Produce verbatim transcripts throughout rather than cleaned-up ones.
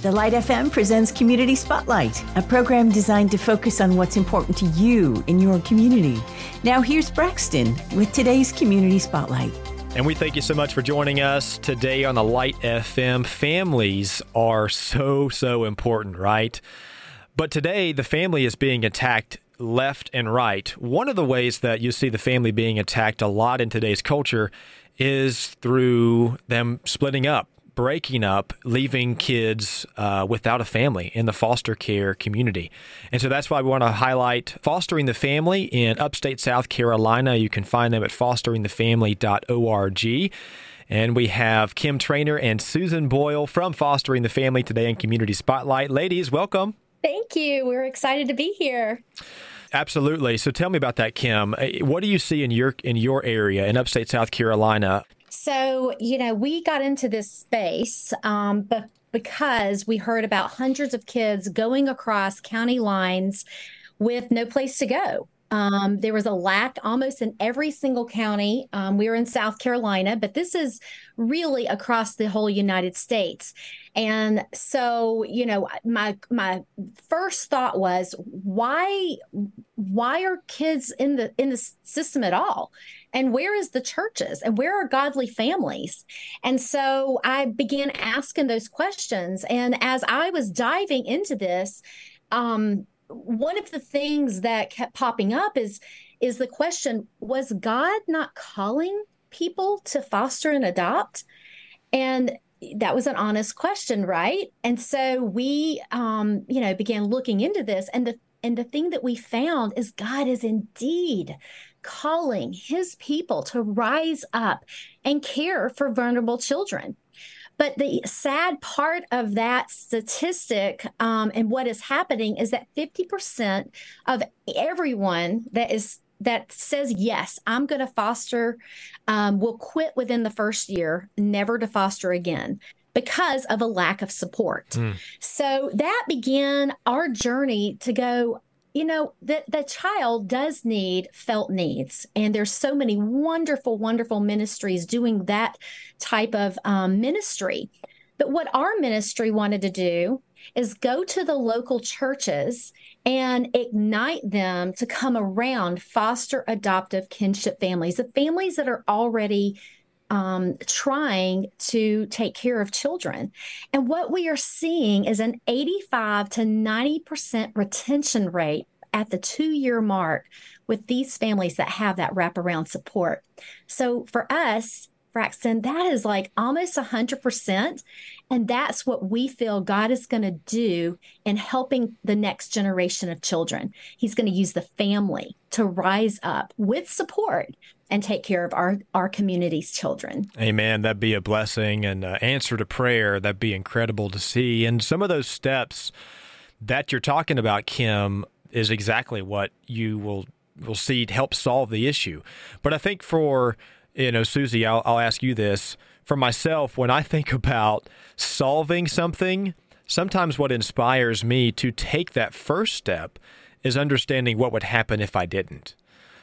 The Light F M presents Community Spotlight, a program designed to focus on what's important to you in your community. Now here's Braxton with today's Community Spotlight. And we thank you so much for joining us today on the Light F M. Families are so, so important, right? But today, the family is being attacked left and right. One of the ways that you see the family being attacked a lot in today's culture is through them splitting up, breaking up, leaving kids uh, without a family in the foster care community. And so that's why we want to highlight Fostering the Family in upstate South Carolina. You can find them at fostering the family dot org. And we have Kim Trainer and Susan Boyle from Fostering the Family today in Community Spotlight. Ladies, welcome. Thank you. We're excited to be here. Absolutely. So tell me about that, Kim. What do you see in your in your area in upstate South Carolina? So, you know, we got into this space um, be- because we heard about hundreds of kids going across county lines with no place to go. Um, there was a lack almost in every single county. Um, we were in South Carolina, but this is really across the whole United States. And so, you know, my my first thought was, why why are kids in the in the system at all? And where is the churches? And where are godly families? And so I began asking those questions. And as I was diving into this, um, one of the things that kept popping up is, is the question, was God not calling people to foster and adopt? And that was an honest question, right? And so we, um, you know, began looking into this. And the and the thing that we found is God is indeed calling his people to rise up and care for vulnerable children. But the sad part of that statistic um, and what is happening is that fifty percent of everyone that is that says, yes, I'm going to foster, um, will quit within the first year, never to foster again, because of a lack of support. Mm. So that began our journey to go, you know, the, the child does need felt needs. And there's so many wonderful, wonderful ministries doing that type of um, ministry. But what our ministry wanted to do is go to the local churches and ignite them to come around foster adoptive kinship families, the families that are already um, trying to take care of children. And what we are seeing is an eighty-five to ninety percent retention rate at the two-year mark with these families that have that wraparound support. So for us, Braxton, that is like almost one hundred percent. And that's what we feel God is going to do in helping the next generation of children. He's going to use the family to rise up with support and take care of our, our community's children. Amen. That'd be a blessing and an answer to prayer. That'd be incredible to see. And some of those steps that you're talking about, Kim, is exactly what you will, will see help solve the issue. But I think for, you know, Susie, I'll, I'll ask you this. For myself, when I think about solving something, sometimes what inspires me to take that first step is understanding what would happen if I didn't.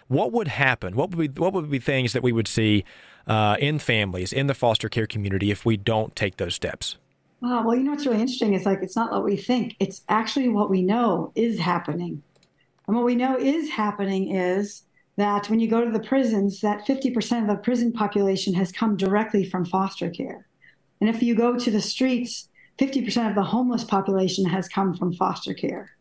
What would happen? What would be, what would be things that we would see uh, in families, in the foster care community, if we don't take those steps? Wow. Well, you know what's really interesting is like it's not what we think. It's actually what we know is happening. And what we know is happening is that when you go to the prisons, that fifty percent of the prison population has come directly from foster care. And if you go to the streets, fifty percent of the homeless population has come from foster care.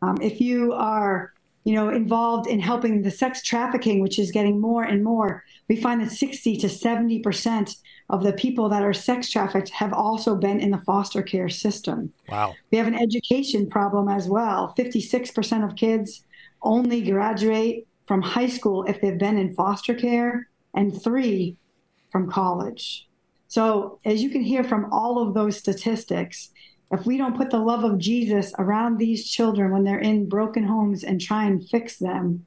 Um, if you are, you know, involved in helping the sex trafficking, which is getting more and more, we find that sixty to seventy percent of the people that are sex trafficked have also been in the foster care system. Wow. We have an education problem as well. fifty-six percent of kids only graduate from high school if they've been in foster care, and three from college. So as you can hear from all of those statistics, if we don't put the love of Jesus around these children when they're in broken homes and try and fix them,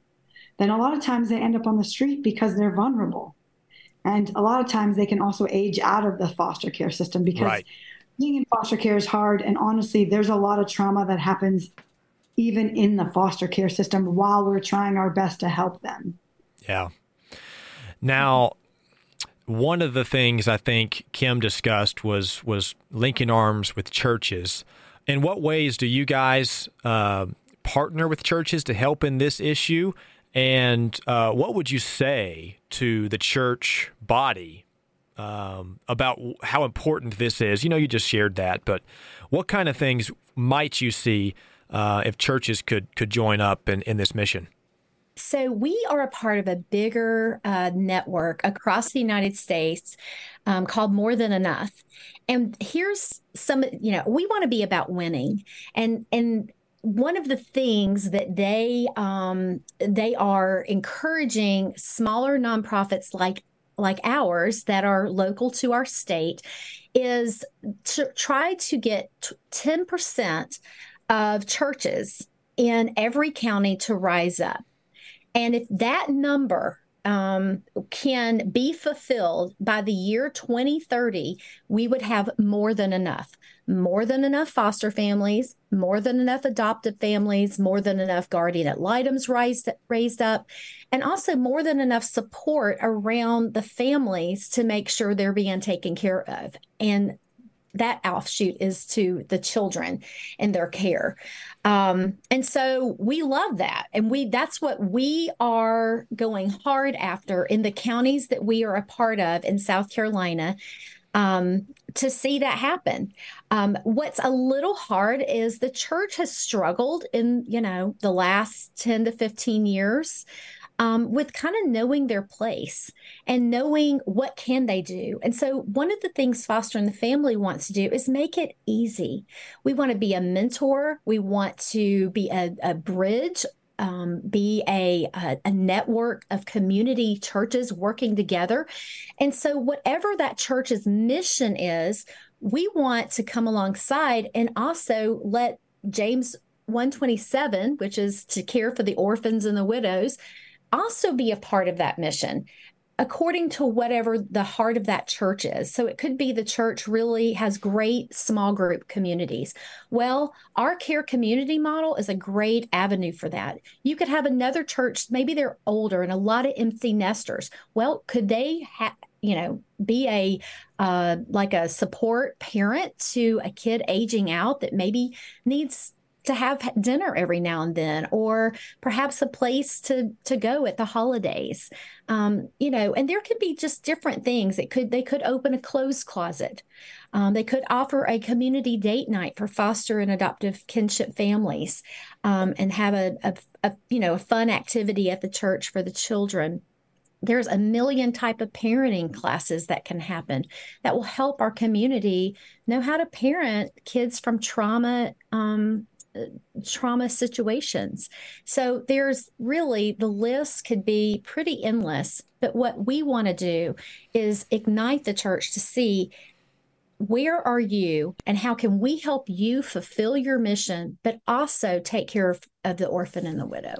then a lot of times they end up on the street because they're vulnerable. And a lot of times they can also age out of the foster care system because right. being in foster care is hard. And honestly, there's a lot of trauma that happens even in the foster care system while we're trying our best to help them. Yeah. Now, one of the things I think Kim discussed was was linking arms with churches. In what ways do you guys uh, partner with churches to help in this issue? And uh, what would you say to the church body um, about how important this is? You know, you just shared that, but what kind of things might you see uh, if churches could could join up in, in this mission? So we are a part of a bigger uh, network across the United States um, called More Than Enough. And here's some, you know, we want to be about winning. And and one of the things that they um, they are encouraging smaller nonprofits like like ours that are local to our state is to try to get ten percent of churches in every county to rise up. And if that number um, can be fulfilled by the year twenty thirty, we would have more than enough, more than enough foster families, more than enough adoptive families, more than enough guardian ad litems raised, raised up, and also more than enough support around the families to make sure they're being taken care of. And that offshoot is to the children and their care. Um, and so we love that. And we that's what we are going hard after in the counties that we are a part of in South Carolina um, to see that happen. Um, what's a little hard is the church has struggled in, you know, the last ten to fifteen years Um, with kind of knowing their place and knowing what can they do. And so one of the things Fostering the Family wants to do is make it easy. We want to be a mentor. We want to be a, a bridge, um, be a, a, a network of community churches working together. And so whatever that church's mission is, we want to come alongside and also let James one twenty-seven, which is to care for the orphans and the widows, also be a part of that mission according to whatever the heart of that church is. So it could be the church really has great small group communities. Well, our care community model is a great avenue for that. You could have another church, maybe they're older and a lot of empty nesters. Well, could they ha- you know, be a uh, like a support parent to a kid aging out that maybe needs to have dinner every now and then, or perhaps a place to to go at the holidays, um, you know, and there could be just different things. It could, they could open a clothes closet. Um, they could offer a community date night for foster and adoptive kinship families, um, and have a, a, a, you know, a fun activity at the church for the children. There's a million type of parenting classes that can happen that will help our community know how to parent kids from trauma, um, trauma situations. So there's really, the list could be pretty endless, but what we want to do is ignite the church to see where are you and how can we help you fulfill your mission, but also take care of, of the orphan and the widow.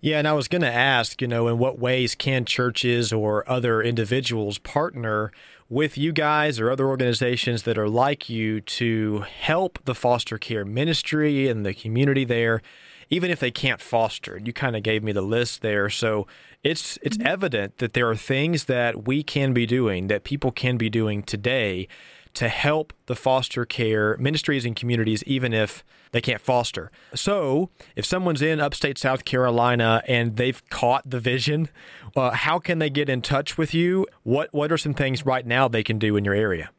Yeah. And I was going to ask, you know, in what ways can churches or other individuals partner with you guys or other organizations that are like you to help the foster care ministry and the community there, even if they can't foster? You kind of gave me the list there. So it's it's mm-hmm. evident that there are things that we can be doing, that people can be doing today to help the foster care ministries and communities, even if they can't foster. So if someone's in upstate South Carolina and they've caught the vision, uh, how can they get in touch with you? What what are some things right now they can do in your area?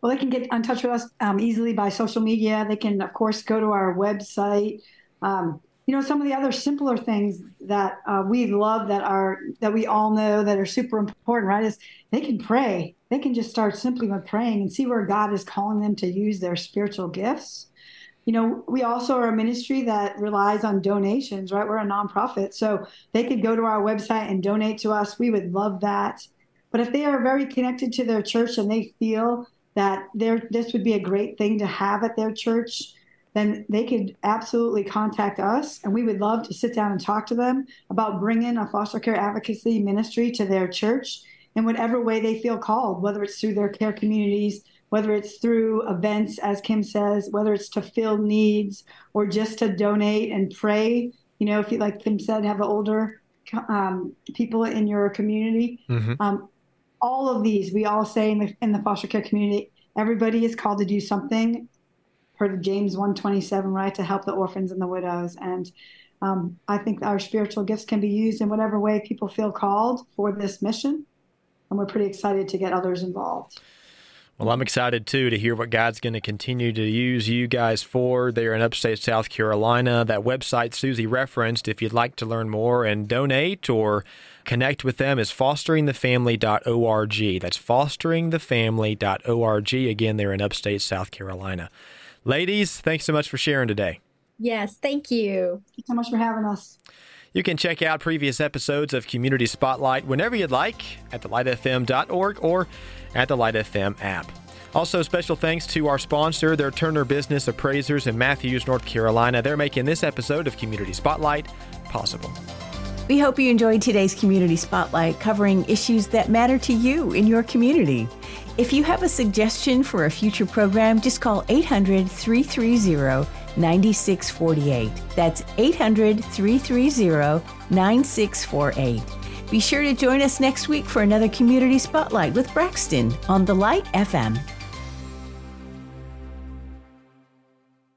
Well, they can get in touch with us um, easily by social media. They can, of course, go to our website. Um, you know, some of the other simpler things that uh, we love that are that we all know that are super important, right, is they can pray. They can just start simply with praying and see where God is calling them to use their spiritual gifts. You know, we also are a ministry that relies on donations, right? We're a nonprofit, so they could go to our website and donate to us. We would love that. But if they are very connected to their church and they feel that this would be a great thing to have at their church, then they could absolutely contact us, and we would love to sit down and talk to them about bringing a foster care advocacy ministry to their church in whatever way they feel called, whether it's through their care communities, whether it's through events, as Kim says, whether it's to fill needs or just to donate and pray. You know, if you, like Kim said, have the older um, people in your community. Mm-hmm. Um, all of these, we all say in the, in the foster care community, everybody is called to do something, per the James one twenty-seven, right, to help the orphans and the widows. And um, I think our spiritual gifts can be used in whatever way people feel called for this mission. And we're pretty excited to get others involved. Well, I'm excited, too, to hear what God's going to continue to use you guys for there in upstate South Carolina. That website Susie referenced, if you'd like to learn more and donate or connect with them, is fostering the family dot org. That's fostering the family dot org. Again, they're in upstate South Carolina. Ladies, thanks so much for sharing today. Yes, thank you. Thank you so much for having us. You can check out previous episodes of Community Spotlight whenever you'd like at the light f m dot org or at the Light F M app. Also, special thanks to our sponsor, their Turner Business Appraisers in Matthews, North Carolina. They're making this episode of Community Spotlight possible. We hope you enjoyed today's Community Spotlight, covering issues that matter to you in your community. If you have a suggestion for a future program, just call eight hundred, three three zero, nine six four eight. That's eight hundred, three three zero, nine six four eight. Be sure to join us next week for another Community Spotlight with Braxton on The Light F M.